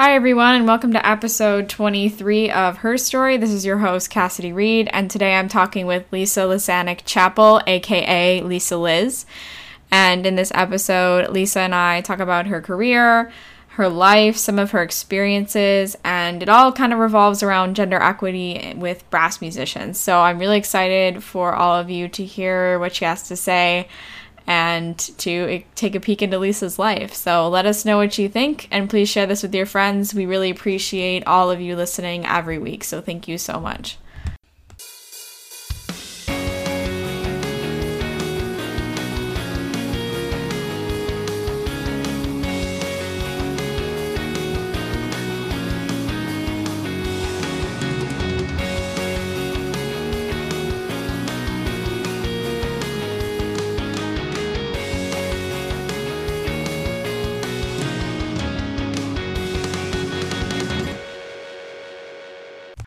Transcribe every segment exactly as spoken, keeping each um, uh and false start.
Hi everyone, and welcome to episode twenty-three of Her Story. This is your host, Cassidy Reed, and today I'm talking with Lisa Lisanek-Chappell, aka Lisa Liz. And in this episode, Lisa and I talk about her career, her life, some of her experiences, and it all kind of revolves around gender equity with brass musicians. So I'm really excited for all of you to hear what she has to say and to take a peek into Lisa's life. So let us know what you think, and please share this with your friends. We really appreciate all of you listening every week, so thank you so much.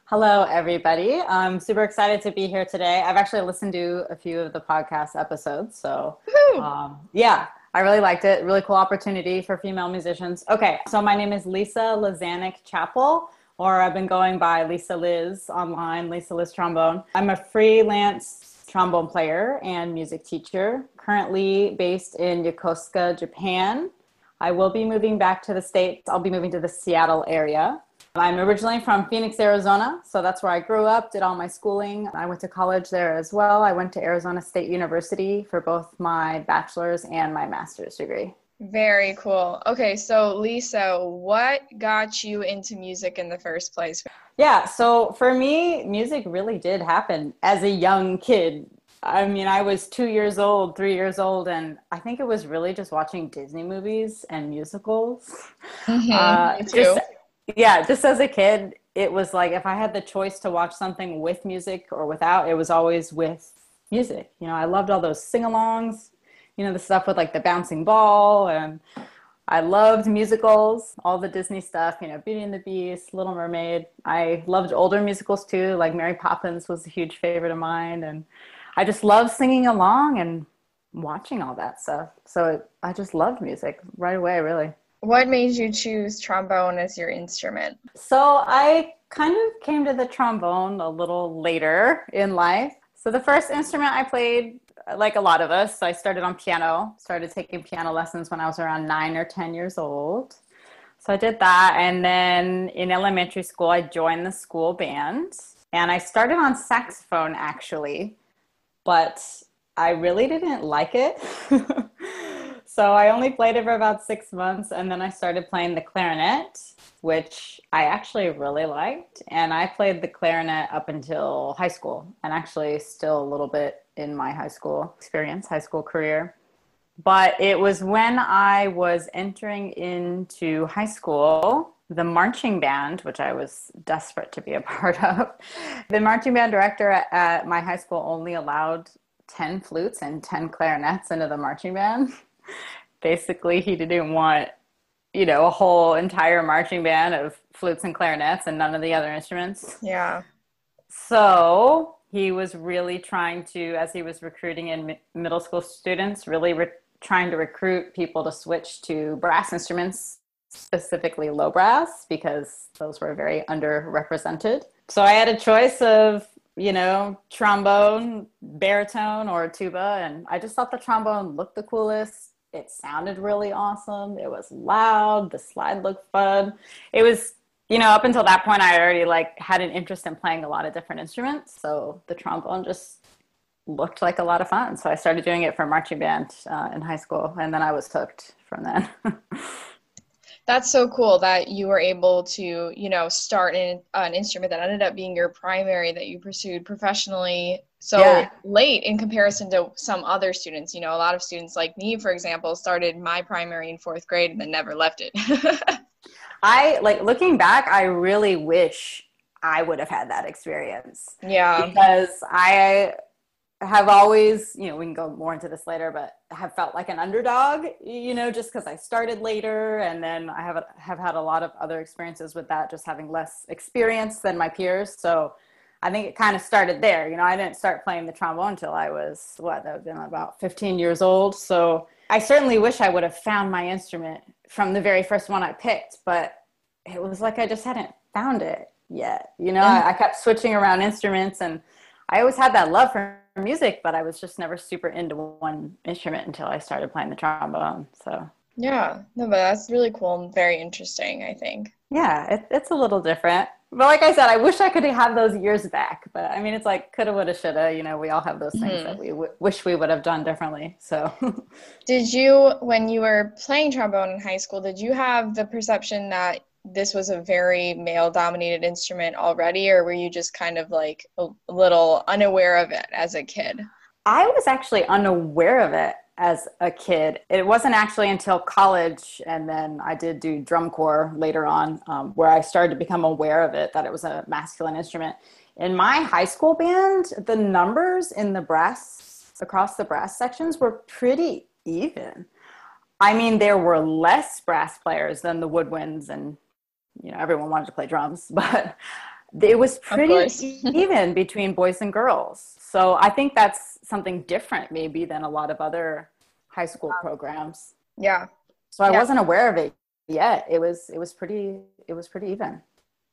Hello, everybody. I'm super excited to be here today. I've actually listened to a few of the podcast episodes. So um, yeah, I really liked it. Really cool opportunity for female musicians. Okay, so my name is Lisa Lisanek-Chappell, or I've been going by Lisa Liz online, Lisa Liz Trombone. I'm a freelance trombone player and music teacher, currently based in Yokosuka, Japan. I will be moving back to the States. I'll be moving to the Seattle area. I'm originally from Phoenix, Arizona, so that's where I grew up, did all my schooling. I went to college there as well. I went to Arizona State University for both my bachelor's and my master's degree. Very cool. Okay, so Lisa, what got you into music in the first place? Yeah, so for me, music really did happen as a young kid. I mean, I was two years old, three years old, and I think it was really just watching Disney movies and musicals. Mm-hmm, uh, me too. Just, Yeah, just as a kid, it was like if I had the choice to watch something with music or without, it was always with music. You know, I loved all those sing-alongs, you know, the stuff with like the bouncing ball, and I loved musicals, all the Disney stuff, you know, Beauty and the Beast, Little Mermaid. I loved older musicals too, like Mary Poppins was a huge favorite of mine, and I just loved singing along and watching all that stuff. So it, I just loved music right away, really. What made you choose trombone as your instrument? So I kind of came to the trombone a little later in life. So the first instrument I played, like a lot of us, so I started on piano, started taking piano lessons when I was around nine or ten years old. So I did that. And then in elementary school, I joined the school band. And I started on saxophone, actually. But I really didn't like it. So I only played it for about six months, and then I started playing the clarinet, which I actually really liked. And I played the clarinet up until high school, and actually still a little bit in my high school experience, high school career. But it was when I was entering into high school, the marching band, which I was desperate to be a part of, the marching band director at, at my high school only allowed ten flutes and ten clarinets into the marching band. Basically, he didn't want, you know, a whole entire marching band of flutes and clarinets and none of the other instruments. Yeah. So he was really trying to, as he was recruiting in mi- middle school students, really re- trying to recruit people to switch to brass instruments, specifically low brass, because those were very underrepresented. So I had a choice of, you know, trombone, baritone, or tuba, and I just thought the trombone looked the coolest. It sounded really awesome. It was loud. The slide looked fun. It was, you know, up until that point, I already like had an interest in playing a lot of different instruments. So the trombone just looked like a lot of fun. So I started doing it for marching band uh, in high school. And then I was hooked from then. That's so cool that you were able to, you know, start in an instrument that ended up being your primary that you pursued professionally so yeah. late in comparison to some other students. You know, a lot of students like me, for example, started my primary in fourth grade and then never left it. I, like, looking back, I really wish I would have had that experience. Yeah. Because I have always, you know, we can go more into this later, but have felt like an underdog, you know, just because I started later. And then I have have had a lot of other experiences with that, just having less experience than my peers. So I think it kind of started there. You know, I didn't start playing the trombone until I was, what, that would have been about fifteen years old. So I certainly wish I would have found my instrument from the very first one I picked, but it was like I just hadn't found it yet. You know, yeah. I, I kept switching around instruments, and I always had that love for music, but I was just never super into one instrument until I started playing the trombone. So yeah, no, but that's really cool and very interesting, I think. Yeah, it, it's a little different. But like I said, I wish I could have those years back. But I mean, it's like coulda, woulda, shoulda. You know, we all have those things mm-hmm. that we w- wish we would have done differently. So did you, when you were playing trombone in high school, did you have the perception that this was a very male-dominated instrument already, or were you just kind of like a little unaware of it as a kid? I was actually unaware of it as a kid. It wasn't actually until college, and then I did do drum corps later on, um, where I started to become aware of it, that it was a masculine instrument. In my high school band, the numbers in the brass, across the brass sections, were pretty even. I mean, there were less brass players than the woodwinds, and you know, everyone wanted to play drums, but it was pretty even between boys and girls. So I think that's something different maybe than a lot of other high school programs. Yeah. So I yeah. wasn't aware of it yet. It was, it was pretty, it was pretty even.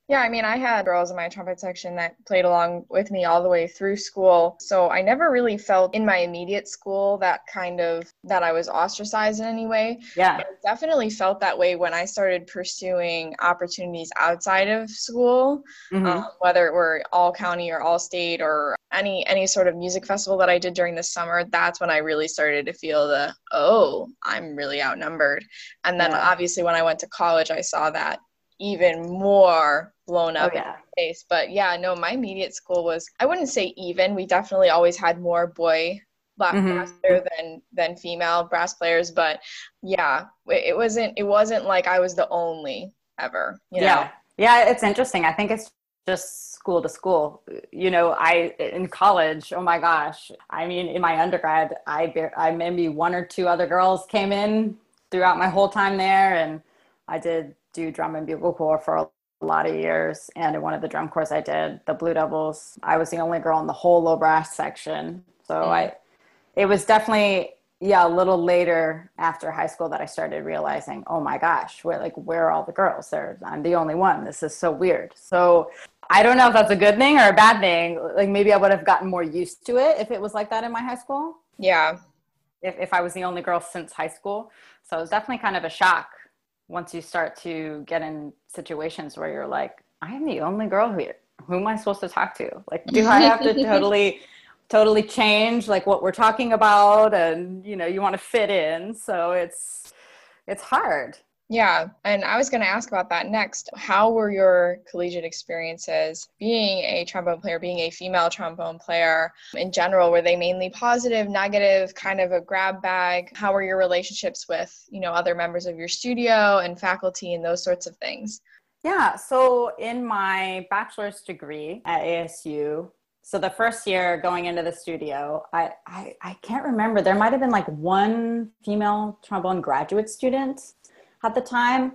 Yeah. I mean, I had girls in my trumpet section that played along with me all the way through school. So I never really felt in my immediate school that kind of, that I was ostracized in any way. Yeah. But I definitely felt that way when I started pursuing opportunities outside of school, mm-hmm. um, whether it were all county or all state or any, any sort of music festival that I did during the summer. That's when I really started to feel the, oh, I'm really outnumbered. And then yeah. obviously when I went to college, I saw that even more blown up oh, yeah. in the face. But yeah, no, my immediate school was, I wouldn't say even, we definitely always had more boy black mm-hmm. brass player than, than female brass players. But yeah, it wasn't, it wasn't like I was the only ever, you know? Yeah. Yeah. It's interesting. I think it's just school to school. You know, I, in college, oh my gosh. I mean, in my undergrad, I, be- I maybe one or two other girls came in throughout my whole time there. And I did do drum and bugle corps for a lot of years. And in one of the drum corps I did, the Blue Devils, I was the only girl in the whole low brass section. So mm. I, it was definitely, yeah, a little later after high school that I started realizing, oh my gosh, where like, where are all the girls? They're, I'm the only one. This is so weird. So I don't know if that's a good thing or a bad thing. Like maybe I would have gotten more used to it if it was like that in my high school. Yeah. If, if I was the only girl since high school. So it was definitely kind of a shock once you start to get in situations where you're like, I am the only girl here. Who am I supposed to talk to? Like, do I have to totally, totally change like what we're talking about? And, you know, you want to fit in. So it's, it's hard. Yeah. And I was going to ask about that next. How were your collegiate experiences being a trombone player, being a female trombone player in general? Were they mainly positive, negative, kind of a grab bag? How were your relationships with, you know, other members of your studio and faculty and those sorts of things? Yeah. So in my bachelor's degree at A S U, so the first year going into the studio, I, I, I can't remember. There might've been like one female trombone graduate student at the time,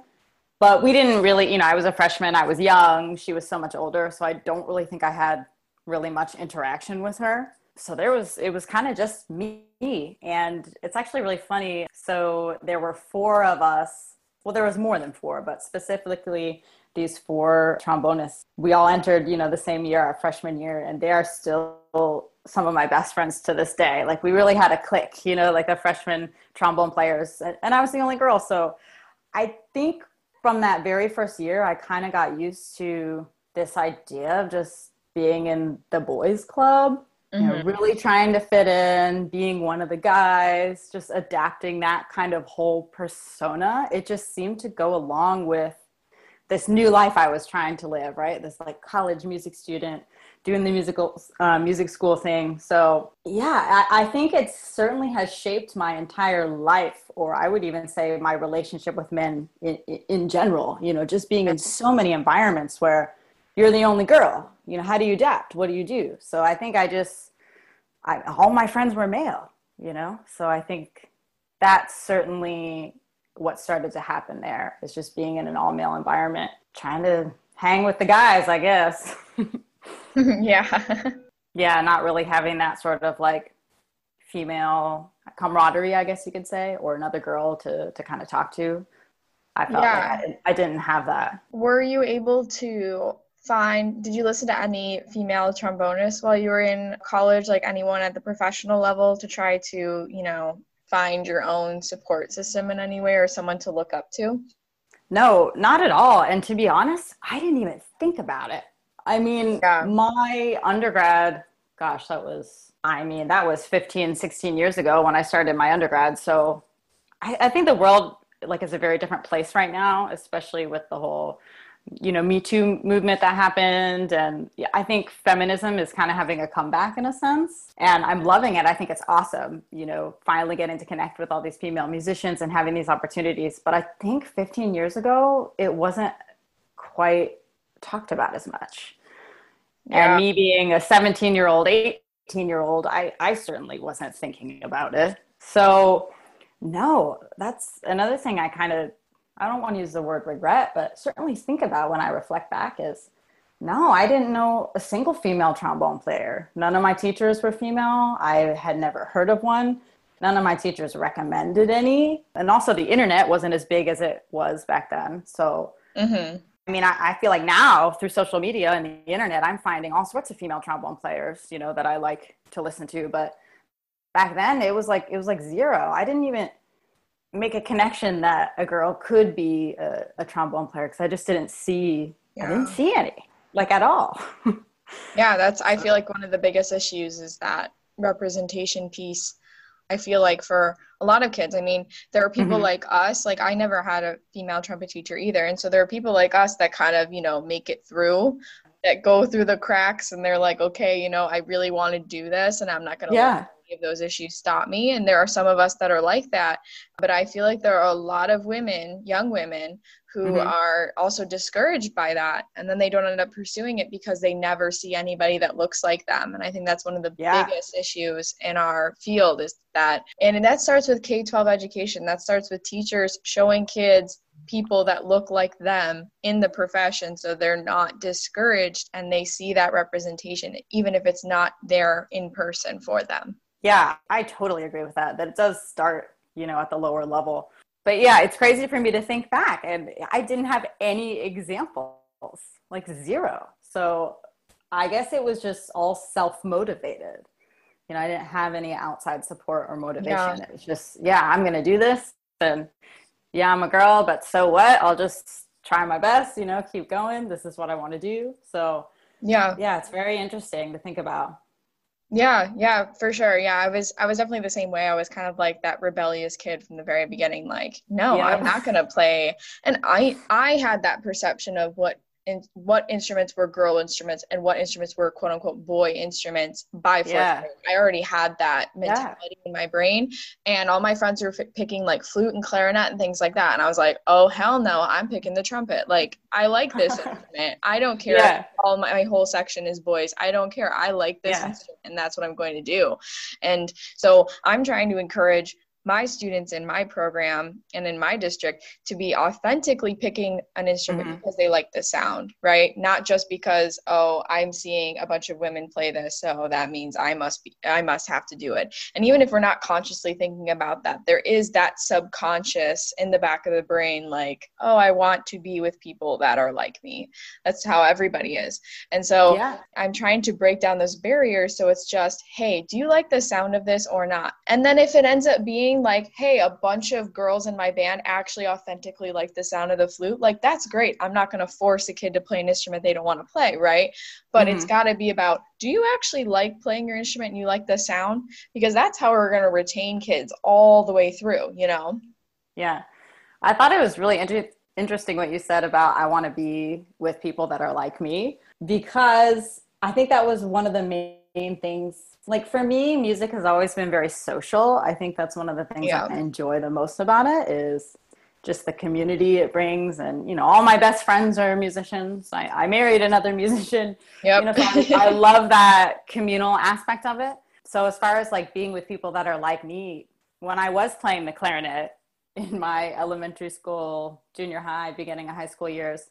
but we didn't really, you know, I was a freshman, I was young, she was so much older, so I don't really think I had really much interaction with her. So there was, it was kind of just me, and it's actually really funny. So there were four of us, well, there was more than four, but specifically these four trombonists, we all entered, you know, the same year, our freshman year, and they are still some of my best friends to this day. Like we really had a clique, you know, like the freshman trombone players, and I was the only girl, so I think from that very first year, I kind of got used to this idea of just being in the boys' club, mm-hmm. you know, really trying to fit in, being one of the guys, just adapting that kind of whole persona. It just seemed to go along with this new life I was trying to live, right? This like college music student doing the musical uh, music school thing. So yeah, I, I think it certainly has shaped my entire life, or I would even say my relationship with men in, in general, you know, just being in so many environments where you're the only girl, you know, how do you adapt? What do you do? So I think I just, I, all my friends were male, you know? So I think that's certainly what started to happen there, is just being in an all male environment, trying to hang with the guys, I guess. yeah. Yeah. Not really having that sort of like female camaraderie, I guess you could say, or another girl to, to kind of talk to. I felt yeah. like I, I didn't have that. Were you able to find, did you listen to any female trombonists while you were in college, like anyone at the professional level, to try to, you know, find your own support system in any way or someone to look up to? No, not at all. And to be honest, I didn't even think about it. I mean, yeah. my undergrad, gosh, that was, I mean, that was fifteen, sixteen years ago when I started my undergrad. So I, I think the world like is a very different place right now, especially with the whole, you know, Me Too movement that happened. And I think feminism is kind of having a comeback in a sense. And I'm loving it. I think it's awesome, you know, finally getting to connect with all these female musicians and having these opportunities. But I think fifteen years ago, it wasn't quite talked about as much. Yeah. And me being a seventeen-year-old, eighteen-year-old, I, I certainly wasn't thinking about it. So no, that's another thing I kind of, I don't want to use the word regret, but certainly think about when I reflect back is, no, I didn't know a single female trombone player. None of my teachers were female. I had never heard of one. None of my teachers recommended any. And also the internet wasn't as big as it was back then. So, mm-hmm. I mean, I, I feel like now through social media and the internet, I'm finding all sorts of female trombone players, you know, that I like to listen to. But back then it was like, it was like zero. I didn't even make a connection that a girl could be a, a trombone player, because I just didn't see, yeah. I didn't see any, like at all. Yeah, that's, I feel like one of the biggest issues is that representation piece. I feel like for a lot of kids, I mean, there are people mm-hmm. like us, like I never had a female trumpet teacher either. And so there are people like us that kind of, you know, make it through, that go through the cracks and they're like, okay, you know, I really want to do this and I'm not going to yeah. let any of those issues stop me. And there are some of us that are like that, but I feel like there are a lot of women, young women, who mm-hmm. are also discouraged by that. And then they don't end up pursuing it because they never see anybody that looks like them. And I think that's one of the yeah. biggest issues in our field is that, and that starts with K twelve education. That starts with teachers showing kids people that look like them in the profession, so they're not discouraged and they see that representation, even if it's not there in person for them. Yeah, I totally agree with that, that it does start, you know, at the lower level. But yeah, it's crazy for me to think back. And I didn't have any examples, like zero. So I guess it was just all self-motivated. You know, I didn't have any outside support or motivation. Yeah. It was just, yeah, I'm going to do this. And yeah, I'm a girl, but so what? I'll just try my best, you know, keep going. This is what I want to do. So yeah, yeah, it's very interesting to think about. Yeah, yeah, for sure. Yeah, I was I was definitely the same way. I was kind of like that rebellious kid from the very beginning, like, no, yeah. I'm not going to play. And I I had that perception of what in, what instruments were girl instruments and what instruments were quote unquote boy instruments by fourth yeah. grade. I already had that mentality yeah. in my brain, and all my friends were f- picking like flute and clarinet and things like that. And I was like, oh, hell no, I'm picking the trumpet. Like, I like this instrument. I don't care yeah. if all my, my whole section is boys. I don't care. I like this yeah. instrument, and that's what I'm going to do. And so I'm trying to encourage my students in my program and in my district to be authentically picking an instrument mm-hmm. because they like the sound, right? Not just because, oh, I'm seeing a bunch of women play this, so that means I must be, I must have to do it. And even if we're not consciously thinking about that, there is that subconscious in the back of the brain, like, oh, I want to be with people that are like me. That's how everybody is. And so yeah. I'm trying to break down those barriers. So it's just, hey, do you like the sound of this or not? And then if it ends up being like, hey, a bunch of girls in my band actually authentically like the sound of the flute, like, that's great. I'm not going to force a kid to play an instrument they don't want to play, right? But mm-hmm. it's got to be about, do you actually like playing your instrument and you like the sound? Because that's how we're going to retain kids all the way through, you know? Yeah. I thought it was really inter- interesting what you said about, I want to be with people that are like me, because I think that was one of the main things. Like, for me, music has always been very social. I think that's one of the things yeah. I enjoy the most about it is just the community it brings. And, you know, all my best friends are musicians. I, I married another musician. Yep. You know, so I, I love that communal aspect of it. So as far as like being with people that are like me, when I was playing the clarinet in my elementary school, junior high, beginning of high school years,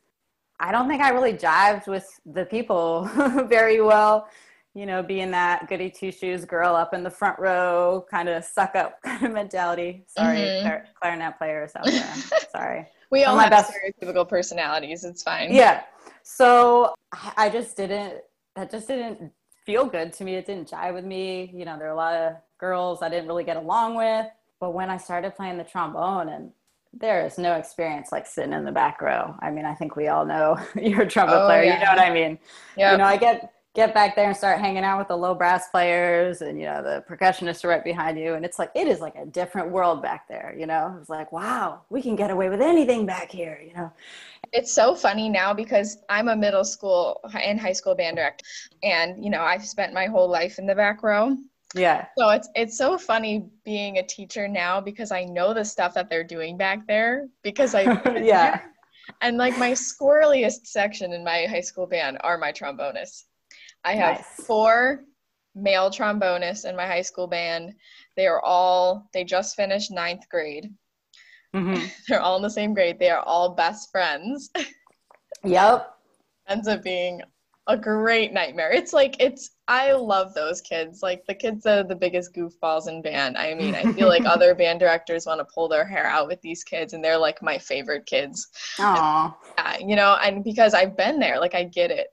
I don't think I really jived with the people very well. you know, being that goody two shoes girl up in the front row, kind of suck up kind of mentality. Sorry, mm-hmm. clar- clarinet players out there. Sorry. We all have best- stereotypical personalities. It's fine. Yeah. So I just didn't, that just didn't feel good to me. It didn't jive with me. You know, there are a lot of girls I didn't really get along with. But when I started playing the trombone, and there is no experience like sitting in the back row. I mean, I think we all know you're a trumpet oh, player. Yeah. You know what I mean? Yep. You know, I get get back there and start hanging out with the low brass players and, you know, the percussionists are right behind you. And it's like, it is like a different world back there, you know? It's like, wow, we can get away with anything back here, you know? It's so funny now because I'm a middle school and high school band director. And, you know, I've spent my whole life in the back row. Yeah. So it's it's so funny being a teacher now because I know the stuff that they're doing back there because I yeah. And like my squirreliest section in my high school band are my trombonists. I have nice. four male trombonists in my high school band. They are all they just finished ninth grade. Mm-hmm. They're all in the same grade. They are all best friends. Yep. Ends up being a great nightmare. It's like, it's, I love those kids. Like the kids are the biggest goofballs in band. I mean, I feel like other band directors want to pull their hair out with these kids and they're like my favorite kids. Aww. And, uh, you know, and because I've been there, like I get it.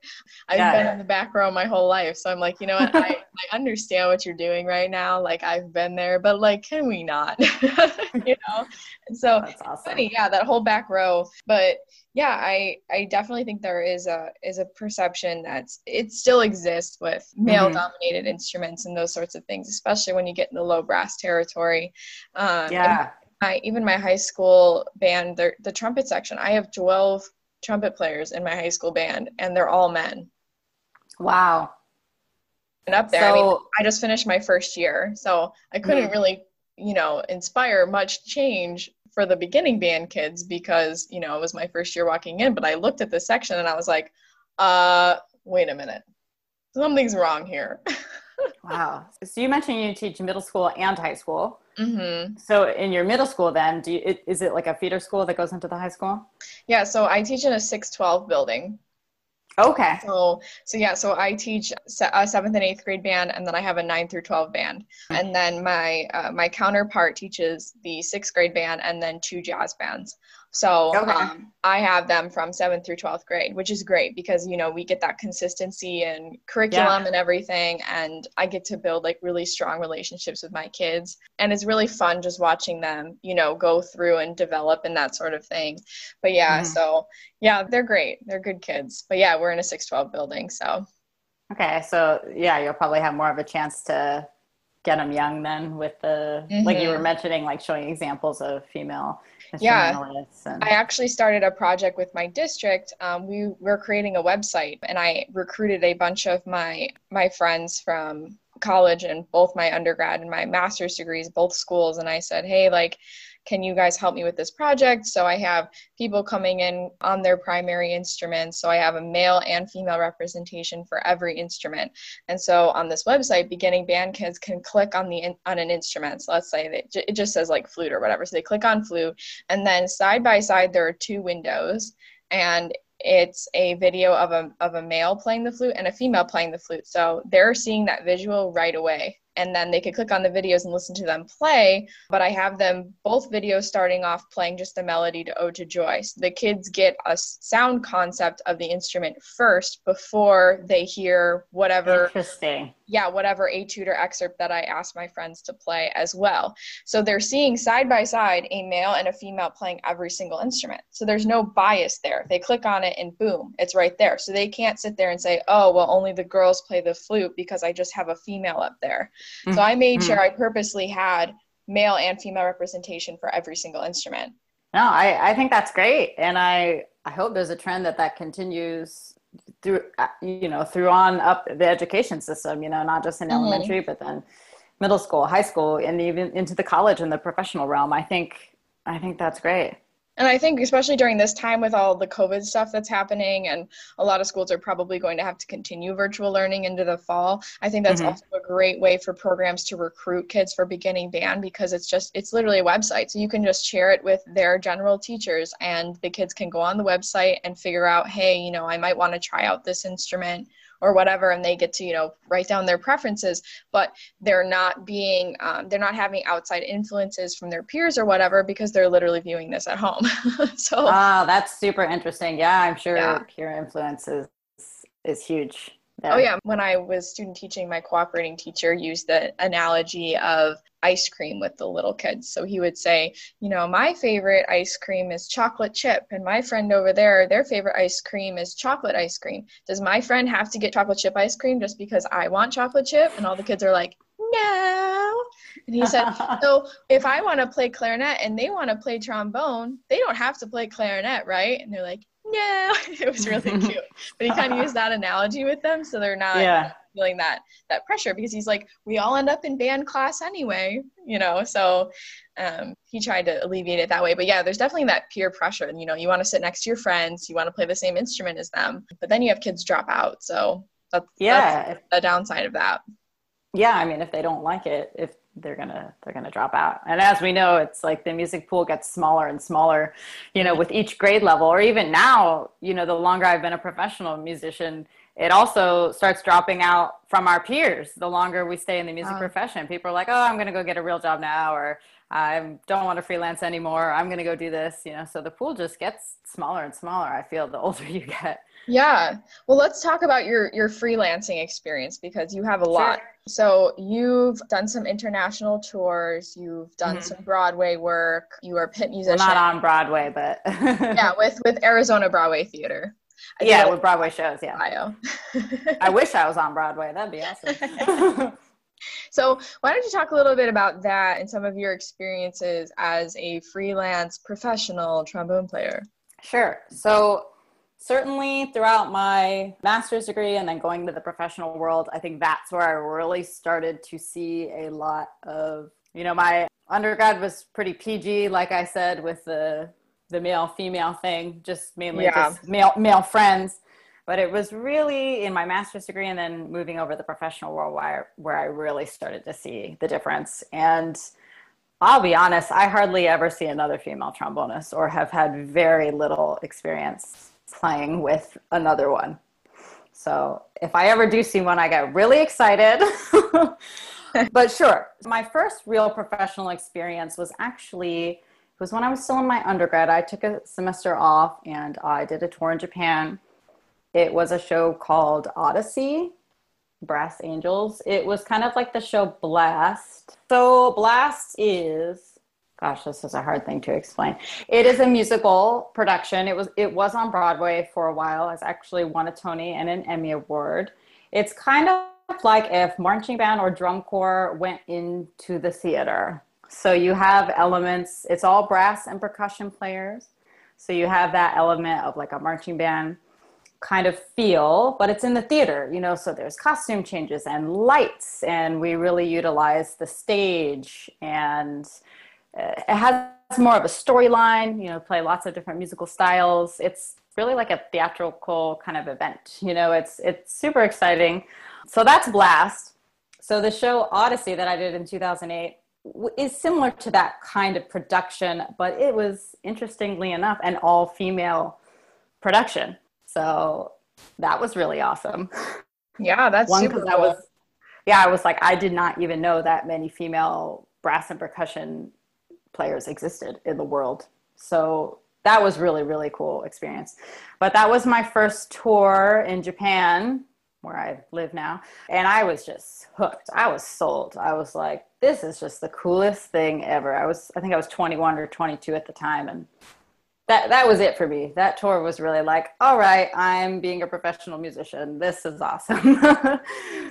I've yeah. been in the back row my whole life. So I'm like, you know what? I, I understand what you're doing right now. Like I've been there, but like, can we not? You know? And so that's awesome. Funny. Yeah. That whole back row, but yeah, I, I definitely think there is a is a perception that's it still exists with male dominated mm-hmm. instruments and those sorts of things, especially when you get in the low brass territory. Um, yeah. My even my high school band, the the trumpet section, I have twelve trumpet players in my high school band, and they're all men. Wow. And up there, so, I mean, I just finished my first year, so I couldn't mm-hmm. really, you know, inspire much change for the beginning band kids because, you know, it was my first year walking in, but I looked at the section and I was like, uh, wait a minute, something's wrong here. Wow. So you mentioned you teach middle school and high school. Mm-hmm. So in your middle school then, do you, is it like a feeder school that goes into the high school? Yeah. So I teach in a six twelve building. Okay. So, so yeah, so I teach a seventh and eighth grade band, and then I have a nine through twelve band. And then my, uh, my counterpart teaches the sixth grade band and then two jazz bands. So okay. um, I have them from seventh through twelfth grade, which is great because, you know, we get that consistency and curriculum yeah. and everything. And I get to build like really strong relationships with my kids. And it's really fun just watching them, you know, go through and develop and that sort of thing. But yeah, mm-hmm. so yeah, they're great. They're good kids. But yeah, we're in a six twelve building. So. Okay. So yeah, you'll probably have more of a chance to get them young then with the, mm-hmm. like you were mentioning, like showing examples of female Yeah, and- I actually started a project with my district. Um, we were creating a website, and I recruited a bunch of my my friends from college and both my undergrad and my master's degrees, both schools. And I said, hey, like, can you guys help me with this project? So I have people coming in on their primary instruments. So I have a male and female representation for every instrument. And so on this website, beginning band kids can click on the on an instrument. So let's say that it just says like flute or whatever. So they click on flute, and then side by side there are two windows, and it's a video of a of a male playing the flute and a female playing the flute. So they're seeing that visual right away. And then they could click on the videos and listen to them play. But I have them both videos starting off playing just the melody to Ode to Joy. So the kids get a sound concept of the instrument first before they hear whatever. Interesting. Yeah, whatever etude or excerpt that I asked my friends to play as well. So they're seeing side by side a male and a female playing every single instrument. So there's no bias there. They click on it and boom, it's right there. So they can't sit there and say, oh, well, only the girls play the flute because I just have a female up there. So I made sure I purposely had male and female representation for every single instrument. No, I, I think that's great. And I, I hope there's a trend that that continues through, you know, through on up the education system, you know, not just in mm-hmm. elementary, but then middle school, high school, and even into the college and the professional realm. I think, I think that's great. And I think especially during this time with all the COVID stuff that's happening, and a lot of schools are probably going to have to continue virtual learning into the fall. I think that's mm-hmm. also a great way for programs to recruit kids for beginning band, because it's just, it's literally a website. So you can just share it with their general teachers, and the kids can go on the website and figure out, hey, you know, I might want to try out this instrument, or whatever, and they get to, you know, write down their preferences, but they're not being, um, they're not having outside influences from their peers or whatever, because they're literally viewing this at home. So, oh, that's super interesting. Yeah, I'm sure yeah. peer influence is, is huge. Yeah. Oh yeah. When I was student teaching, my cooperating teacher used the analogy of ice cream with the little kids. So he would say, you know, my favorite ice cream is chocolate chip, and my friend over there, their favorite ice cream is chocolate ice cream. Does my friend have to get chocolate chip ice cream just because I want chocolate chip? And all the kids are like, no. And he said, so if I want to play clarinet and they want to play trombone, they don't have to play clarinet, right? And they're like, no. It was really cute. But he kind of used that analogy with them, so they're not yeah. feeling that that pressure, because he's like, we all end up in band class anyway, you know. So um, he tried to alleviate it that way. But yeah, there's definitely that peer pressure. And you know, you want to sit next to your friends, you want to play the same instrument as them, but then you have kids drop out. So that's, yeah. that's the downside of that. Yeah, I mean, if they don't like it, if they're gonna they're gonna drop out. And as we know, it's like the music pool gets smaller and smaller, you know, with each grade level, or even now, you know, the longer I've been a professional musician, it also starts dropping out from our peers. The longer we stay in the music um, profession, people are like, oh, I'm gonna go get a real job now, or I don't want to freelance anymore, I'm gonna go do this, you know. So the pool just gets smaller and smaller, I feel, the older you get. Yeah. Well, let's talk about your, your freelancing experience, because you have a lot. Sure. So you've done some international tours, you've done mm-hmm. some Broadway work, you are a pit musician. Well, not on Broadway, but. yeah, with, with Arizona Broadway Theater. I yeah, with Broadway shows, yeah. Bio. I wish I was on Broadway. That'd be awesome. So why don't you talk a little bit about that and some of your experiences as a freelance professional trombone player? Sure. So certainly throughout my master's degree and then going to the professional world, I think that's where I really started to see a lot of, you know, my undergrad was pretty P G, like I said, with the the male-female thing, just mainly yeah. just male male friends. But it was really in my master's degree and then moving over to the professional world where, where I really started to see the difference. And I'll be honest, I hardly ever see another female trombonist, or have had very little experience playing with another one. So if I ever do see one, I get really excited. But sure, my first real professional experience was actually, was when I was still in my undergrad. I took a semester off and I did a tour in Japan. It was a show called Odyssey Brass Angels. It was kind of like the show Blast. So Blast is Gosh, this is a hard thing to explain. It is a musical production. It was it was on Broadway for a while. It's actually won a Tony and an Emmy Award. It's kind of like if marching band or drum corps went into the theater. So you have elements. It's all brass and percussion players. So you have that element of like a marching band kind of feel, but it's in the theater, you know, so there's costume changes and lights, and we really utilize the stage, and it has more of a storyline, you know, play lots of different musical styles. It's really like a theatrical kind of event, you know, it's it's super exciting. So that's Blast. So the show Odyssey that I did in two thousand eight is similar to that kind of production, but it was, interestingly enough, an all-female production. So that was really awesome. Yeah, that's One, super cool. I was, yeah, I was like, I did not even know that many female brass and percussion players existed in the world. So that was really, really cool experience. But that was my first tour in Japan, where I live now. And I was just hooked. I was sold. I was like, this is just the coolest thing ever. I was, I think I was twenty-one or twenty-two at the time. And that, that was it for me. That tour was really like, all right, I'm being a professional musician. This is awesome.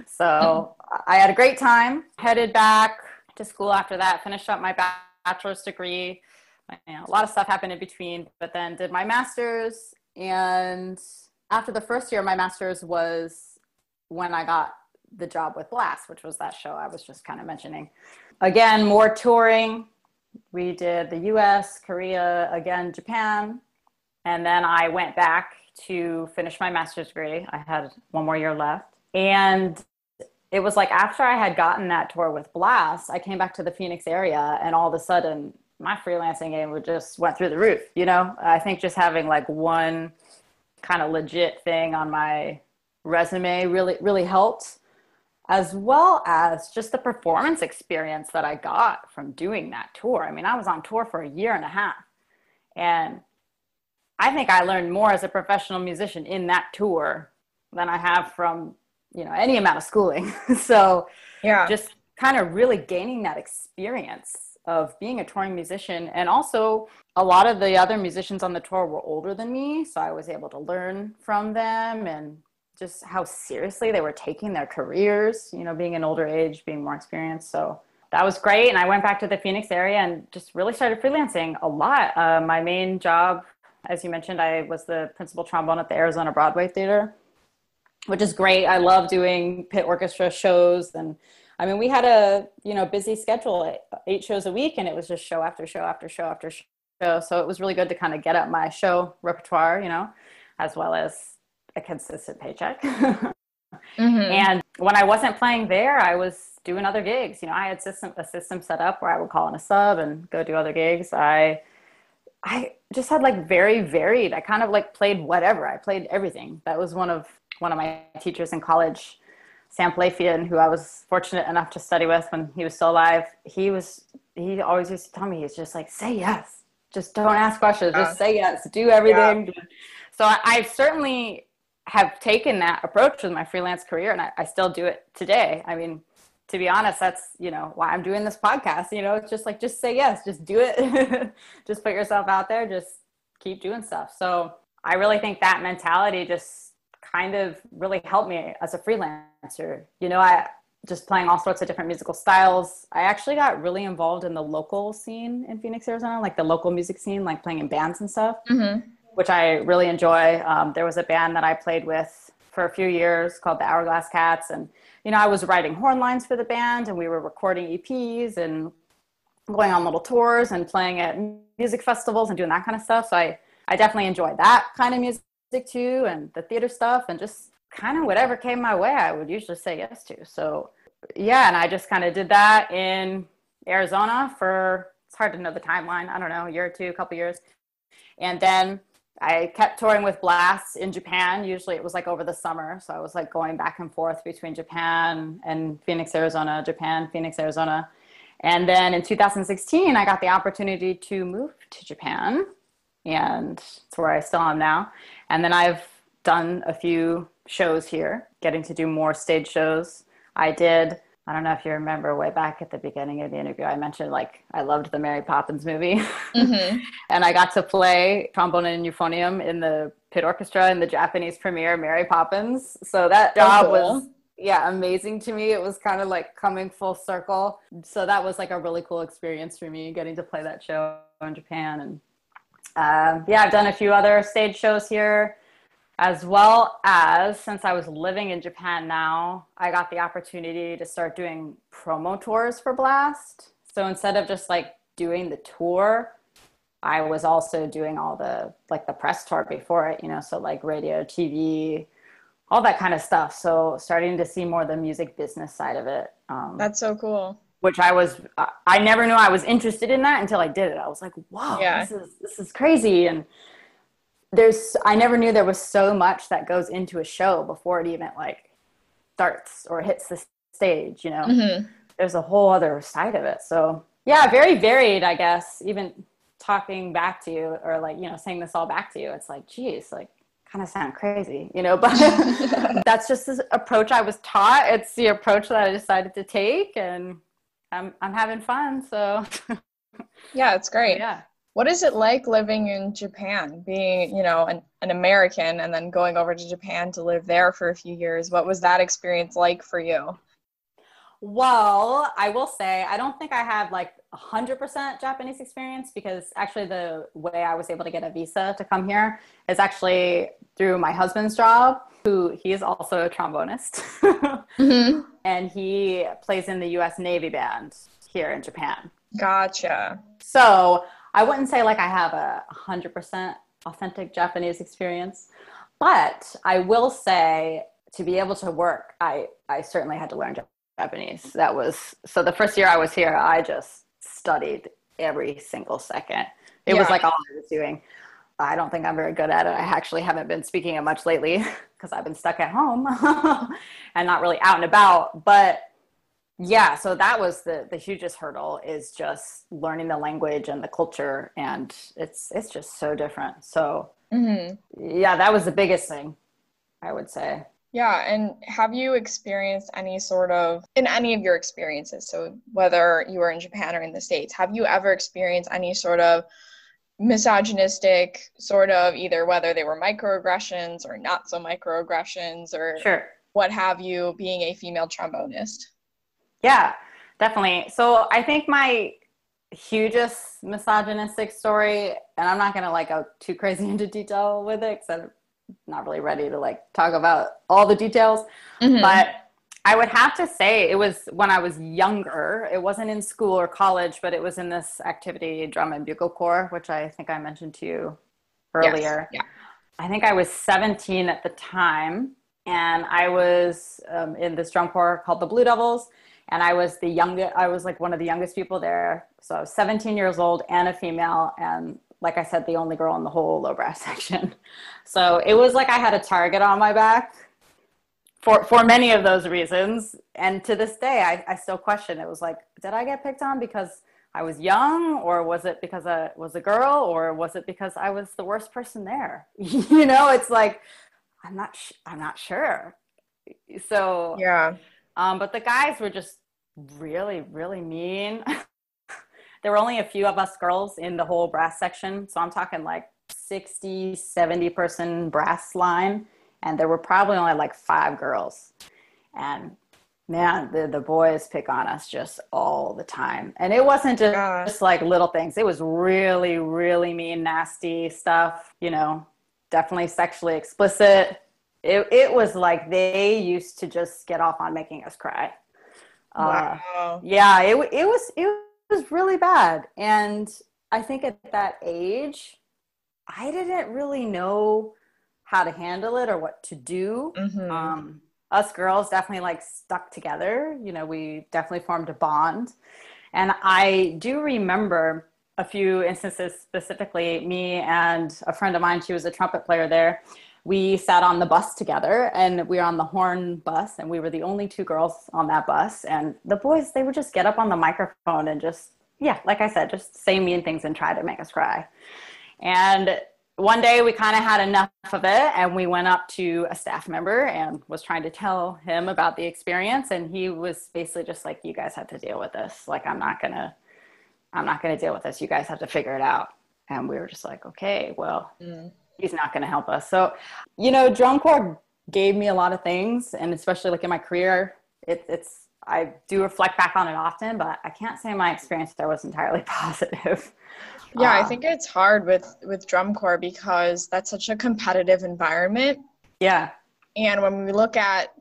So I had a great time, headed back to school after that, finished up my back. bachelor's degree, you know, a lot of stuff happened in between, but then did my master's. And after the first year of my master's was when I got the job with Blast, which was that show I was just kind of mentioning. Again, more touring. We did the U S, Korea, again, Japan. And then I went back to finish my master's degree. I had one more year left. And it was like after I had gotten that tour with Blast, I came back to the Phoenix area, and all of a sudden my freelancing game would just went through the roof. You know, I think just having like one kind of legit thing on my resume really, really helped, as well as just the performance experience that I got from doing that tour. I mean, I was on tour for a year and a half, and I think I learned more as a professional musician in that tour than I have from, you know, any amount of schooling. So yeah, just kind of really gaining that experience of being a touring musician. And also a lot of the other musicians on the tour were older than me, so I was able to learn from them and just how seriously they were taking their careers, you know, being an older age, being more experienced. So that was great. And I went back to the Phoenix area and just really started freelancing a lot. Uh, my main job, as you mentioned, I was the principal trombone at the Arizona Broadway Theater, which is great. I love doing pit orchestra shows. And I mean, we had a, you know, busy schedule, eight shows a week, and it was just show after show after show after show. So it was really good to kind of get up my show repertoire, you know, as well as a consistent paycheck. Mm-hmm. And when I wasn't playing there, I was doing other gigs. You know, I had system, a system set up where I would call in a sub and go do other gigs. I I just had like very varied, I kind of like played whatever. I played everything. That was one of one of my teachers in college, Sam Plafian, who I was fortunate enough to study with when he was still alive. He was, he always used to tell me, he's just like, say yes, just don't ask questions, yeah. just say yes, do everything. Yeah. So I, I certainly have taken that approach with my freelance career, and I, I still do it today. I mean, to be honest, that's, you know, why I'm doing this podcast, you know, it's just like, just say yes, just do it, just put yourself out there, just keep doing stuff. So I really think that mentality just kind of really helped me as a freelancer. You know, I just playing all sorts of different musical styles. I actually got really involved in the local scene in Phoenix, Arizona, like the local music scene, like playing in bands and stuff, mm-hmm. which I really enjoy. Um, there was a band that I played with for a few years called the Hourglass Cats. And, you know, I was writing horn lines for the band, and we were recording E Ps and going on little tours and playing at music festivals and doing that kind of stuff. So I, I definitely enjoyed that kind of music too, and the theater stuff, and just kind of whatever came my way, I would usually say yes to. So yeah. And I just kind of did that in Arizona for, it's hard to know the timeline. I don't know, a year or two, a couple years. And then I kept touring with Blast in Japan. Usually it was like over the summer. So I was like going back and forth between Japan and Phoenix, Arizona, Japan, Phoenix, Arizona. And then in two thousand sixteen, I got the opportunity to move to Japan, and it's where I still am now. And then I've done a few shows here, getting to do more stage shows. I did, I don't know if you remember way back at the beginning of the interview, I mentioned like I loved the Mary Poppins movie. Mm-hmm. And I got to play trombone and euphonium in the pit orchestra in the Japanese premiere Mary Poppins. So that job oh, cool. was, yeah, amazing to me. It was kind of like coming full circle. So that was like a really cool experience for me, getting to play that show in Japan. And Uh, yeah, I've done a few other stage shows here, as well as since I was living in Japan now, I got the opportunity to start doing promo tours for Blast. So instead of just like doing the tour, I was also doing all the, like the press tour before it, you know, so like radio, T V, all that kind of stuff. So starting to see more the music business side of it. Um, That's so cool. Which I was, I never knew I was interested in that until I did it. I was like, wow, yeah. this is this is crazy. And there's, I never knew there was so much that goes into a show before it even like starts or hits the stage, you know. Mm-hmm. There's a whole other side of it. So yeah, very varied, I guess, even talking back to you or like, you know, saying this all back to you. It's like, geez, like kind of sound crazy, you know, but that's just the approach I was taught. It's the approach that I decided to take, and I'm I'm having fun, so. Yeah, it's great. Yeah. What is it like living in Japan, being, you know, an, an American and then going over to Japan to live there for a few years? What was that experience like for you? Well, I will say, I don't think I have like one hundred percent Japanese experience, because actually the way I was able to get a visa to come here is actually through my husband's job, who he is also a trombonist. Mm-hmm. And he plays in the U S Navy band here in Japan. Gotcha. So I wouldn't say like I have a one hundred percent authentic Japanese experience, but I will say to be able to work, I, I certainly had to learn Japanese. That was, so the first year I was here, I just studied every single second. It yeah. was like all I was doing. I don't think I'm very good at it. I actually haven't been speaking at much lately because I've been stuck at home and not really out and about. But yeah, so that was the the hugest hurdle, is just learning the language and the culture. And it's it's just so different. So mm-hmm. yeah, that was the biggest thing, I would say. Yeah. And have you experienced any sort of, in any of your experiences, so whether you were in Japan or in the States, have you ever experienced any sort of misogynistic sort of, either whether they were microaggressions or not so microaggressions, or sure. what have you, being a female trombonist? Yeah, definitely. So I think my hugest misogynistic story, and I'm not going to like go too crazy into detail with it because I'm not really ready to like talk about all the details, mm-hmm. but I would have to say it was when I was younger. It wasn't in school or college, but it was in this activity, drum and bugle corps, which I think I mentioned to you earlier. Yes. Yeah. I think I was seventeen at the time, and I was um, in this drum corps called the Blue Devils, and I was the youngest. I was like one of the youngest people there. So I was seventeen years old and a female, and like I said, the only girl in the whole low brass section. So it was like I had a target on my back. For for many of those reasons, and to this day, I, I still question. It was like, did I get picked on because I was young, or was it because I was a girl, or was it because I was the worst person there? You know, it's like, I'm not, sh- I'm not sure. So yeah, um, but the guys were just really, really mean. There were only a few of us girls in the whole brass section, so I'm talking like sixty, seventy person brass line. And there were probably only like five girls. And man, the, the boys pick on us just all the time. And it wasn't just, just like little things. It was really, really mean, nasty stuff, you know, definitely sexually explicit. It it was like they used to just get off on making us cry. Wow. Uh, yeah, it it was it was really bad. And I think at that age, I didn't really know how to handle it or what to do. Mm-hmm. Um, us girls definitely like stuck together. You know, we definitely formed a bond. And I do remember a few instances, specifically me and a friend of mine, she was a trumpet player there. We sat on the bus together, and we were on the horn bus, and we were the only two girls on that bus. And the boys, they would just get up on the microphone and just, yeah, like I said, just say mean things and try to make us cry. And one day we kind of had enough of it, and we went up to a staff member and was trying to tell him about the experience. And he was basically just like, you guys have to deal with this. Like, I'm not gonna, I'm not gonna deal with this. You guys have to figure it out. And we were just like, okay, well, mm. he's not gonna help us. So, you know, drum corps gave me a lot of things. And especially like in my career, it, it's, I do reflect back on it often, but I can't say my experience there was entirely positive. Yeah, I think it's hard with, with drum corps because that's such a competitive environment. Yeah. And when we look at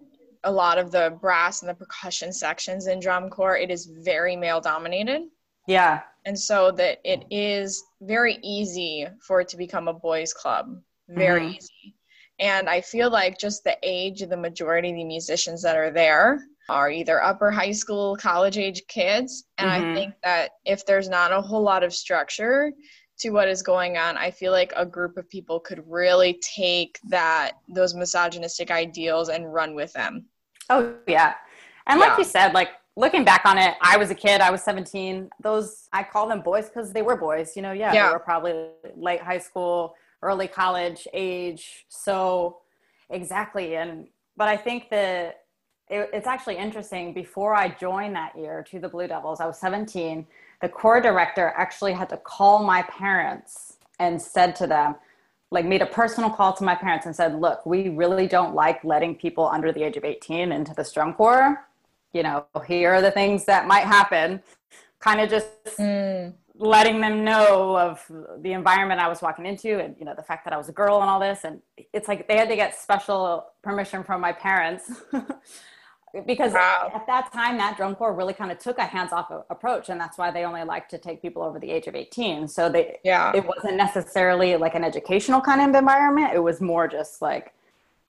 a lot of the brass and the percussion sections in drum corps, it is very male dominated. Yeah. And so that it is very easy for it to become a boys' club. Very mm-hmm. easy. And I feel like just the age of the majority of the musicians that are there are either upper high school, college age kids. And mm-hmm. I think that if there's not a whole lot of structure to what is going on, I feel like a group of people could really take that, those misogynistic ideals, and run with them. Oh yeah. And yeah. like you said, like looking back on it, I was a kid, I was seventeen. Those, I call them boys because they were boys, you know, yeah, yeah. They were probably late high school, early college age. So exactly. And, but I think that It, it's actually interesting. Before I joined that year to the Blue Devils, I was seventeen. The corps director actually had to call my parents and said to them, like made a personal call to my parents and said, look, we really don't like letting people under the age of eighteen into the drum corps. You know, here are the things that might happen. Kind of just mm. letting them know of the environment I was walking into, and, you know, the fact that I was a girl and all this. And it's like they had to get special permission from my parents. Because wow. at that time, that drum corps really kind of took a hands-off approach, and that's why they only liked to take people over the age of eighteen. So they, yeah. it wasn't necessarily like an educational kind of environment. It was more just like,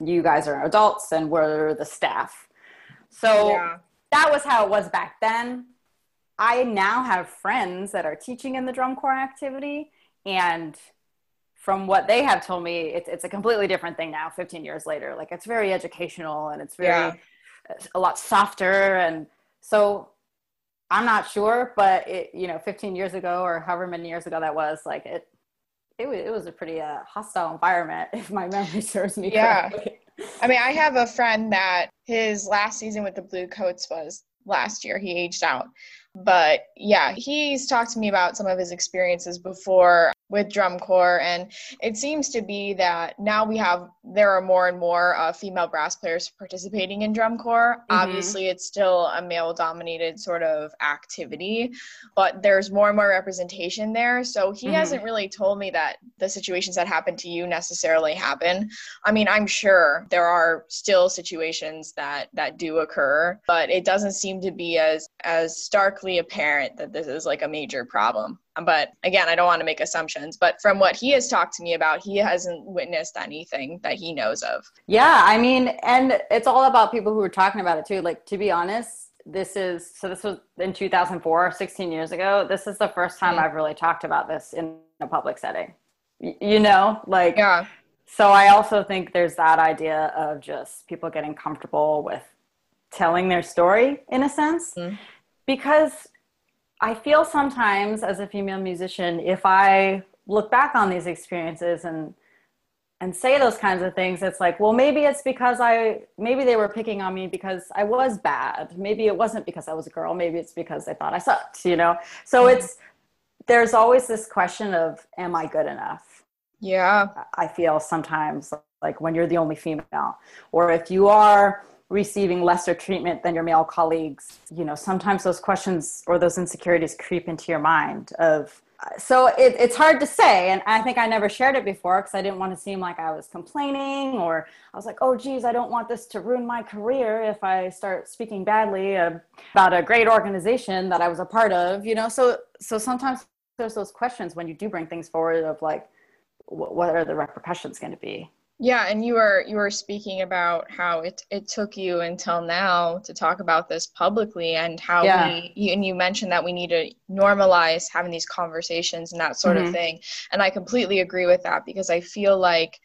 you guys are adults and we're the staff. So yeah. that was how it was back then. I now have friends that are teaching in the drum corps activity, and from what they have told me, it's it's a completely different thing now, fifteen years later. Like, it's very educational and it's very, yeah. it's a lot softer. And so I'm not sure, but it, you know, fifteen years ago or however many years ago that was, like, it, it was, it was a pretty uh, hostile environment, if my memory serves me correctly. Yeah. I mean, I have a friend that his last season with the Blue Coats was last year. He aged out. But yeah, he's talked to me about some of his experiences before with drum corps, and it seems to be that now we have, there are more and more uh, female brass players participating in drum corps. Mm-hmm. Obviously, it's still a male-dominated sort of activity, but there's more and more representation there. So he mm-hmm. hasn't really told me that the situations that happen to you necessarily happen. I mean, I'm sure there are still situations that, that do occur, but it doesn't seem to be as, as starkly apparent that this is like a major problem. But again, I don't want to make assumptions, but from what he has talked to me about, he hasn't witnessed anything that he knows of. Yeah. I mean, and it's all about people who are talking about it too. Like, to be honest, this is, so this was in two thousand four, sixteen years ago. This is the first time mm-hmm. I've really talked about this in a public setting, y- you know, like, yeah. So I also think there's that idea of just people getting comfortable with telling their story in a sense, mm-hmm. because I feel sometimes as a female musician, if I look back on these experiences and and say those kinds of things, it's like, well, maybe it's because I, maybe they were picking on me because I was bad. Maybe it wasn't because I was a girl. Maybe it's because they thought I sucked, you know? So mm-hmm. it's, there's always this question of, am I good enough? Yeah. I feel sometimes like when you're the only female, or if you are receiving lesser treatment than your male colleagues, you know, sometimes those questions or those insecurities creep into your mind of, so it, it's hard to say. And I think I never shared it before because I didn't want to seem like I was complaining, or I was like, oh, geez, I don't want this to ruin my career if I start speaking badly about a great organization that I was a part of, you know? So, so sometimes there's those questions when you do bring things forward of like, what are the repercussions going to be? Yeah, and you were you were speaking about how it, it took you until now to talk about this publicly, and how yeah. we and you mentioned that we need to normalize having these conversations and that sort mm-hmm. of thing. And I completely agree with that, because I feel like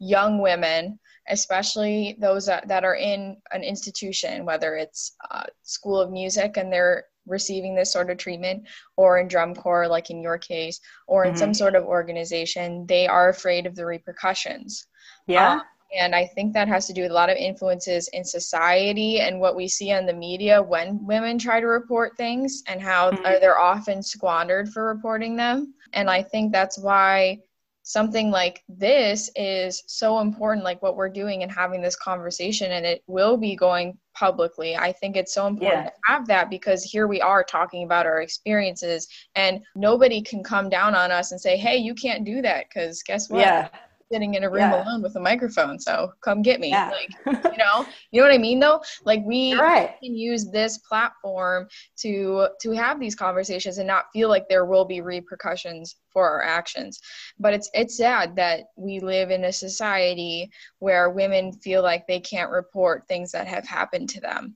young women, especially those that, that are in an institution, whether it's uh, School of Music and they're receiving this sort of treatment, or in drum corps, like in your case, or in mm-hmm. some sort of organization, they are afraid of the repercussions. Yeah. Um, and I think that has to do with a lot of influences in society and what we see on the media when women try to report things, and how mm-hmm. they're often squandered for reporting them. And I think that's why something like this is so important, like what we're doing and having this conversation, and it will be going publicly. I think it's so important yeah. to have that, because here we are talking about our experiences, and nobody can come down on us and say, hey, you can't do that, because guess what? Yeah. Sitting in a room yeah. alone with a microphone, so come get me. Yeah. Like, you know, you know what I mean though? Like, we right. can use this platform to to have these conversations and not feel like there will be repercussions for our actions. But it's it's sad that we live in a society where women feel like they can't report things that have happened to them.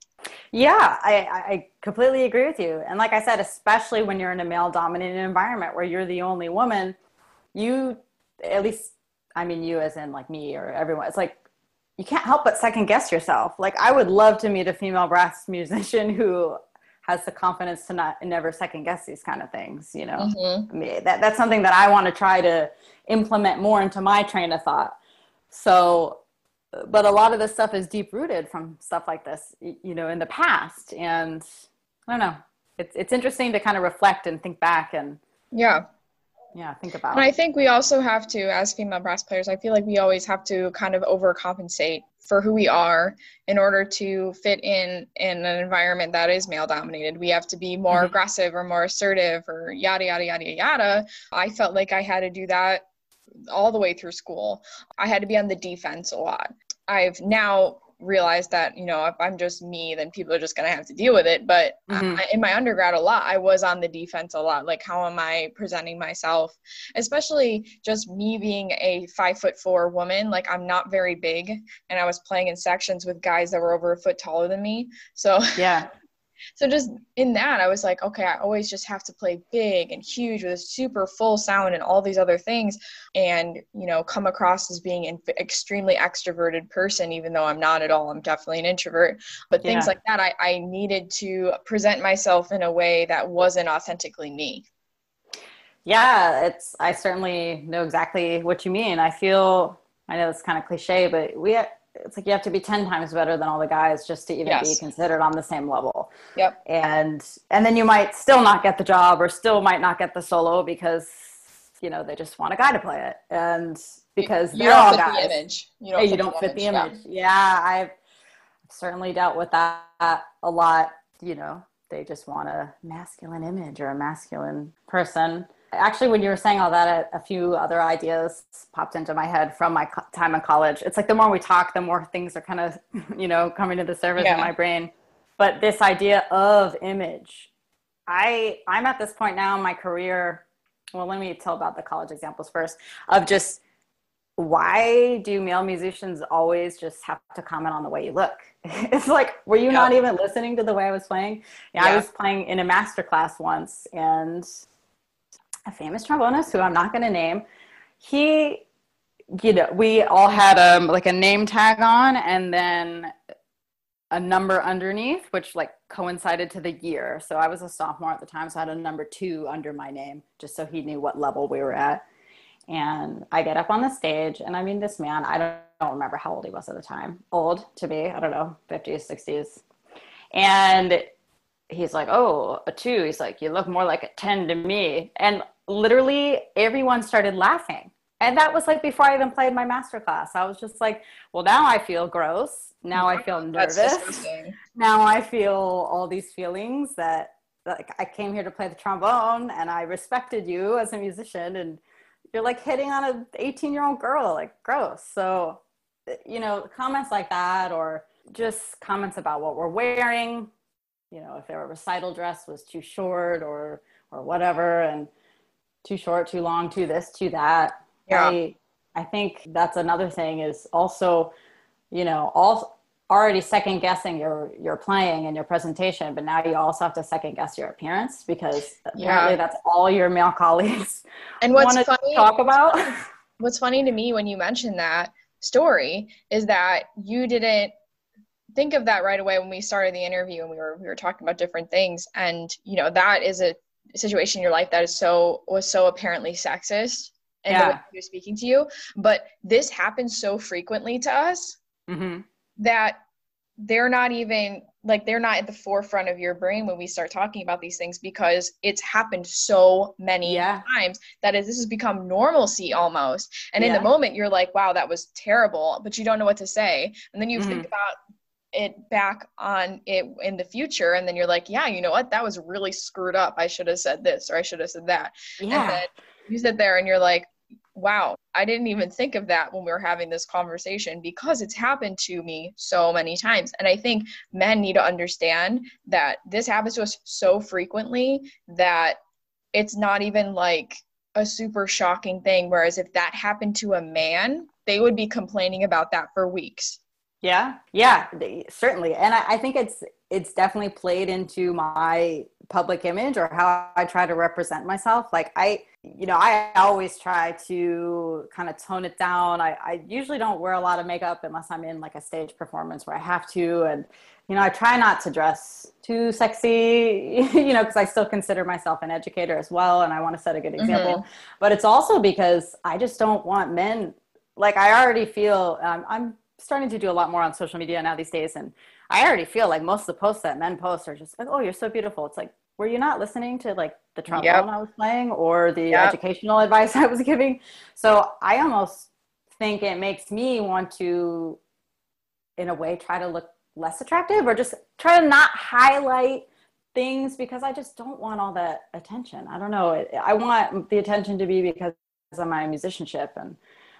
Yeah, I, I completely agree with you. And like I said, especially when you're in a male-dominated environment where you're the only woman, you at least I mean, you as in like me or everyone, it's like, you can't help but second guess yourself. Like, I would love to meet a female brass musician who has the confidence to not never second guess these kind of things, you know, mm-hmm. I mean, that that's something that I want to try to implement more into my train of thought. So, but a lot of this stuff is deep rooted from stuff like this, you know, in the past. And I don't know, it's, it's interesting to kind of reflect and think back and yeah. Yeah, think about it. And I think we also have to, as female brass players, I feel like we always have to kind of overcompensate for who we are in order to fit in in an environment that is male dominated. We have to be more mm-hmm. aggressive or more assertive or yada, yada, yada, yada. I felt like I had to do that all the way through school. I had to be on the defense a lot. I've now realized that, you know, if I'm just me, then people are just going to have to deal with it. But mm-hmm. I, in my undergrad a lot, I was on the defense a lot. Like, how am I presenting myself? Especially just me being a five foot four woman. Like, I'm not very big. And I was playing in sections with guys that were over a foot taller than me. So yeah, So just in that, I was like, okay, I always just have to play big and huge with a super full sound and all these other things, and, you know, come across as being an extremely extroverted person, even though I'm not at all. I'm definitely an introvert. But things yeah. like that, I, I needed to present myself in a way that wasn't authentically me. Yeah, it's, I certainly know exactly what you mean. I feel, I know it's kind of cliche, but we, it's like you have to be ten times better than all the guys just to even yes. be considered on the same level. Yep. And, and then you might still not get the job or still might not get the solo because, you know, they just want a guy to play it. And because you, they're all guys. The image. You don't, hey, fit, you don't the fit image. the image. Yeah. yeah, I've certainly dealt with that a lot. You know, they just want a masculine image or a masculine person. Actually, when you were saying all that, a few other ideas popped into my head from my co- time in college. It's like the more we talk, the more things are kind of, you know, coming to the surface yeah. in my brain. But this idea of image, I, I'm at this point now in my career, well, let me tell about the college examples first, of just why do male musicians always just have to comment on the way you look? It's like, were you yeah. not even listening to the way I was playing? Yeah, yeah. I was playing in a master class once, and a famous trombonist who I'm not going to name, he, you know, we all had um like a name tag on and then a number underneath, which like coincided to the year. So I was a sophomore at the time, so I had a number two under my name, just so he knew what level we were at. And I get up on the stage, and I mean, this man, I don't, I don't remember how old he was at the time, old to me, I don't know, fifties, sixties. And he's like, oh, a two. He's like, you look more like a ten to me. And literally everyone started laughing. And that was like before I even played my master class. I was just like, well, now I feel gross. Now I feel nervous. Now I feel all these feelings that, like, I came here to play the trombone and I respected you as a musician. And you're like hitting on an eighteen-year-old girl, like, gross. So, you know, comments like that, or just comments about what we're wearing, you know, if their recital dress was too short or, or whatever, and too short, too long, too this, too that. Yeah. I, I think that's another thing is also, you know, all already second guessing your, your playing and your presentation, but now you also have to second guess your appearance because yeah. apparently that's all your male colleagues and what's funny to talk about. What's funny to me when you mentioned that story is that you didn't think of that right away when we started the interview and we were we were talking about different things, and you know that is a situation in your life that is so was so apparently sexist and yeah. the way he was speaking to you, but this happens so frequently to us mm-hmm. that they're not even like they're not at the forefront of your brain when we start talking about these things because it's happened so many yeah. times that is this has become normalcy almost, and yeah. in the moment you're like, wow, that was terrible, but you don't know what to say, and then you mm-hmm. think about it back on it in the future. And then you're like, yeah, you know what? That was really screwed up. I should have said this, or I should have said that. Yeah. And then you sit there and you're like, wow, I didn't even think of that when we were having this conversation because it's happened to me so many times. And I think men need to understand that this happens to us so frequently that it's not even like a super shocking thing. Whereas if that happened to a man, they would be complaining about that for weeks. Yeah. Yeah, certainly. And I, I think it's, it's definitely played into my public image or how I try to represent myself. Like I, you know, I always try to kind of tone it down. I, I usually don't wear a lot of makeup unless I'm in like a stage performance where I have to. And, you know, I try not to dress too sexy, you know, because I still consider myself an educator as well. And I want to set a good example, mm-hmm. but it's also because I just don't want men. Like I already feel um, I'm, starting to do a lot more on social media now these days. And I already feel like most of the posts that men post are just like, oh, you're so beautiful. It's like, were you not listening to like the trombone yep. I was playing or the yep. educational advice I was giving? So I almost think it makes me want to, in a way, try to look less attractive or just try to not highlight things because I just don't want all that attention. I don't know. I want the attention to be because of my musicianship. And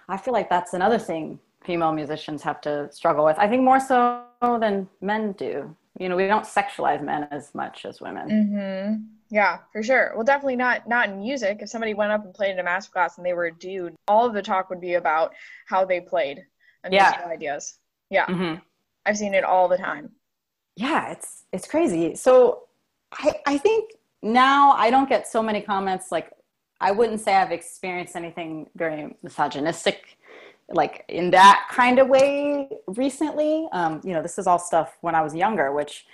I feel like that's another thing female musicians have to struggle with, I think more so than men do. You know, we don't sexualize men as much as women. Mm-hmm. Yeah, for sure. Well, definitely not not in music. If somebody went up and played in a master class and they were a dude, all of the talk would be about how they played and yeah. musical ideas. Yeah. Mm-hmm. I've seen it all the time. yeah, it's, it's crazy. So I, I think now I don't get so many comments. Like, I wouldn't say I've experienced anything very misogynistic, like in that kind of way recently. Um, you know, this is all stuff when I was younger, which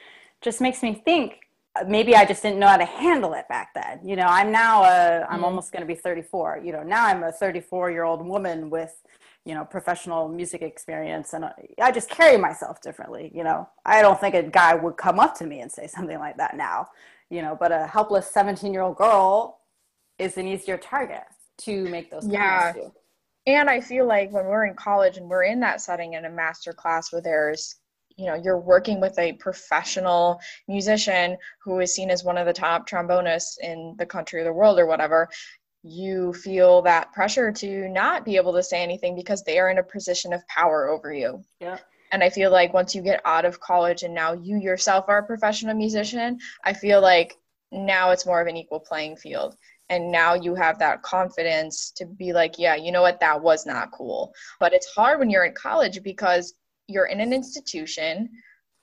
just makes me think maybe I just didn't know how to handle it back then. You know, I'm now, a, I'm mm. almost going to be thirty-four, you know, now I'm a thirty-four year old woman with, you know, professional music experience. And I just carry myself differently. You know, I don't think a guy would come up to me and say something like that now, you know, but a helpless seventeen year old girl is an easier target to make those comments to. And I feel like when we're in college and we're in that setting in a master class where there's, you know, you're working with a professional musician who is seen as one of the top trombonists in the country or the world or whatever, you feel that pressure to not be able to say anything because they are in a position of power over you. Yeah. And I feel like once you get out of college and now you yourself are a professional musician, I feel like now it's more of an equal playing field. And now you have that confidence to be like, yeah, you know what, that was not cool. But it's hard when you're in college because you're in an institution,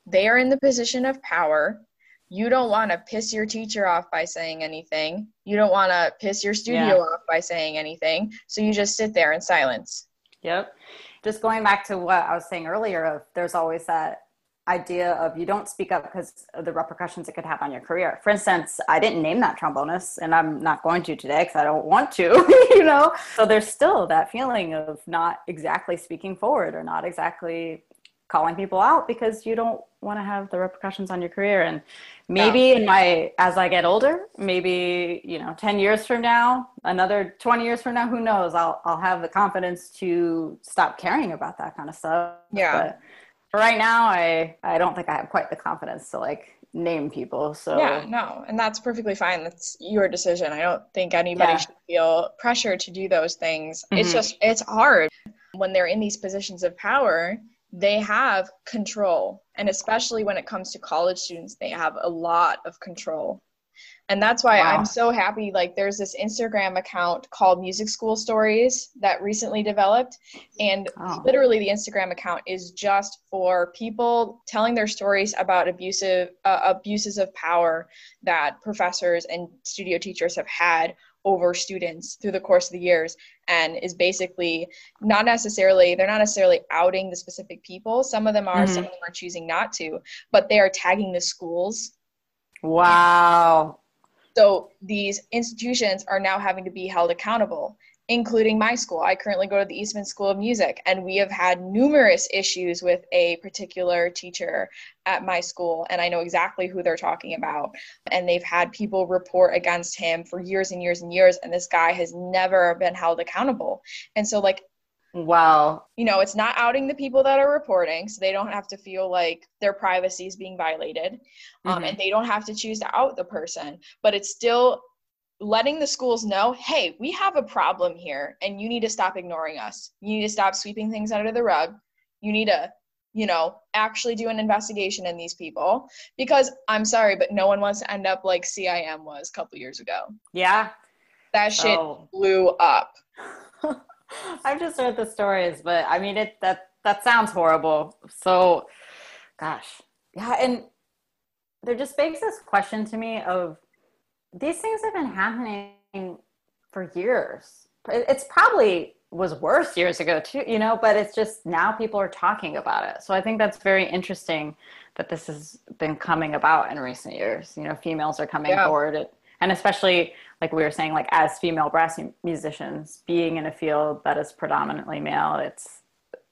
they are in the position of power. You don't want to piss your teacher off by saying anything. You don't want to piss your studio yeah. off by saying anything. So you just sit there in silence. Yep. Just going back to what I was saying earlier, of there's always that idea of you don't speak up because of the repercussions it could have on your career. For instance, I didn't name that trombonist, and I'm not going to today because I don't want to, you know? So there's still that feeling of not exactly speaking forward or not exactly calling people out because you don't want to have the repercussions on your career. And maybe yeah. in my, as I get older, maybe, you know, ten years from now, another twenty years from now, who knows? I'll, I'll have the confidence to stop caring about that kind of stuff. Yeah. But right now, I, I don't think I have quite the confidence to like name people. So yeah, no. And that's perfectly fine. That's your decision. I don't think anybody yeah. should feel pressure to do those things. Mm-hmm. It's just, it's hard when they're in these positions of power. They have control. And especially when it comes to college students, they have a lot of control. And that's why wow. I'm so happy. Like, there's this Instagram account called Music School Stories that recently developed. And oh. literally the Instagram account is just for people telling their stories about abusive uh, abuses of power that professors and studio teachers have had over students through the course of the years, and is basically not necessarily, they're not necessarily outing the specific people. Some of them are, mm-hmm. some of them are choosing not to, but they are tagging the schools. Wow. So these institutions are now having to be held accountable, including my school. I currently go to the Eastman School of Music, and we have had numerous issues with a particular teacher at my school, and I know exactly who they're talking about. And they've had people report against him for years and years and years, and this guy has never been held accountable. And so, like, wow. You know, it's not outing the people that are reporting, so they don't have to feel like their privacy is being violated, mm-hmm. um, and they don't have to choose to out the person, but it's still letting the schools know, hey, we have a problem here and you need to stop ignoring us. You need to stop sweeping things under the rug. You need to, you know, actually do an investigation in these people, because I'm sorry, but no one wants to end up like C I M was a couple years ago. Yeah. That shit oh. blew up. I've just heard the stories, but I mean, it, that, that sounds horrible. So gosh. Yeah. And there just begs this question to me of, these things have been happening for years. It's probably was worse years ago too, you know, but it's just now people are talking about it. So I think that's very interesting that this has been coming about in recent years. You know, females are coming yeah. forward, and especially like we were saying, like as female brass musicians being in a field that is predominantly male, it's,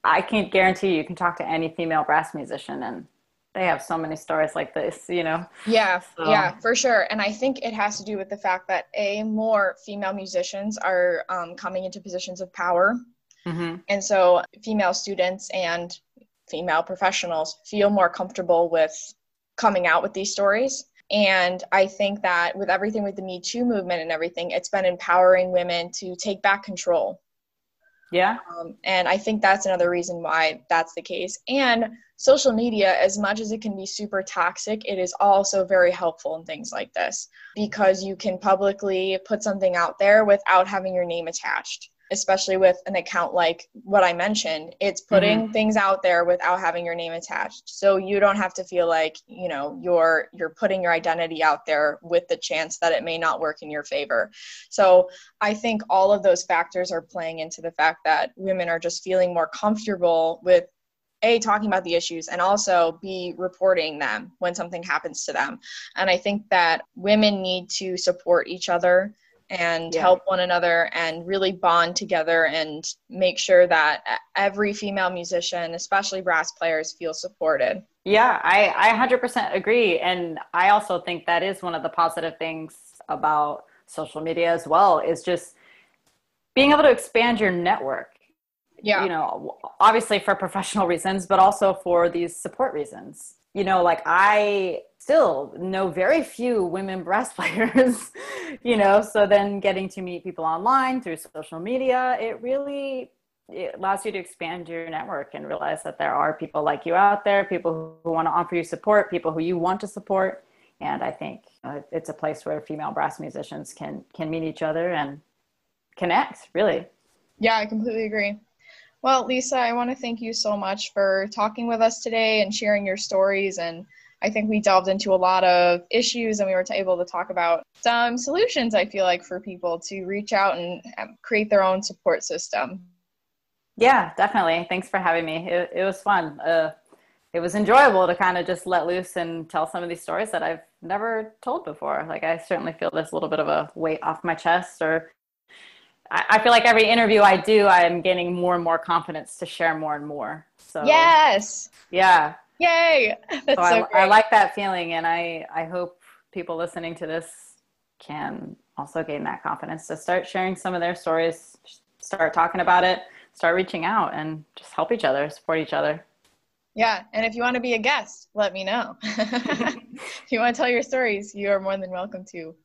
I can't guarantee you, you can talk to any female brass musician and they have so many stories like this, you know? Yeah, so. yeah, for sure. And I think it has to do with the fact that, A, more female musicians are um, coming into positions of power. Mm-hmm. And so female students and female professionals feel more comfortable with coming out with these stories. And I think that with everything with the Me Too movement and everything, it's been empowering women to take back control. Yeah. Um, and I think that's another reason why that's the case. And social media, as much as it can be super toxic, it is also very helpful in things like this, because you can publicly put something out there without having your name attached. especially with an account like what I mentioned, it's putting mm-hmm. things out there without having your name attached. So you don't have to feel like, you know, you're, you're putting your identity out there with the chance that it may not work in your favor. So I think all of those factors are playing into the fact that women are just feeling more comfortable with A, talking about the issues, and also B, reporting them when something happens to them. And I think that women need to support each other and yeah. help one another and really bond together and make sure that every female musician, especially brass players, feel supported. Yeah, I, I one hundred percent agree. And I also think that is one of the positive things about social media as well, is just being able to expand your network. Yeah. You know, obviously for professional reasons, but also for these support reasons. You know, like I still know very few women brass players, you know, so then getting to meet people online through social media, it really it allows you to expand your network and realize that there are people like you out there, people who want to offer you support, people who you want to support. And I think uh, it's a place where female brass musicians can can meet each other and connect, really. Yeah, I completely agree. Well, Lisa, I want to thank you so much for talking with us today and sharing your stories. And I think we delved into a lot of issues, and we were able to talk about some solutions, I feel like, for people to reach out and create their own support system. Yeah, definitely. Thanks for having me. It, it was fun. Uh, it was enjoyable to kind of just let loose and tell some of these stories that I've never told before. Like, I certainly feel this little bit of a weight off my chest, or I feel like every interview I do, I'm gaining more and more confidence to share more and more. So yes. Yeah. Yay. That's so, so I, great. I like that feeling. And I, I hope people listening to this can also gain that confidence to start sharing some of their stories, start talking about it, start reaching out, and just help each other, support each other. Yeah. And if you want to be a guest, let me know. If you want to tell your stories, you are more than welcome to.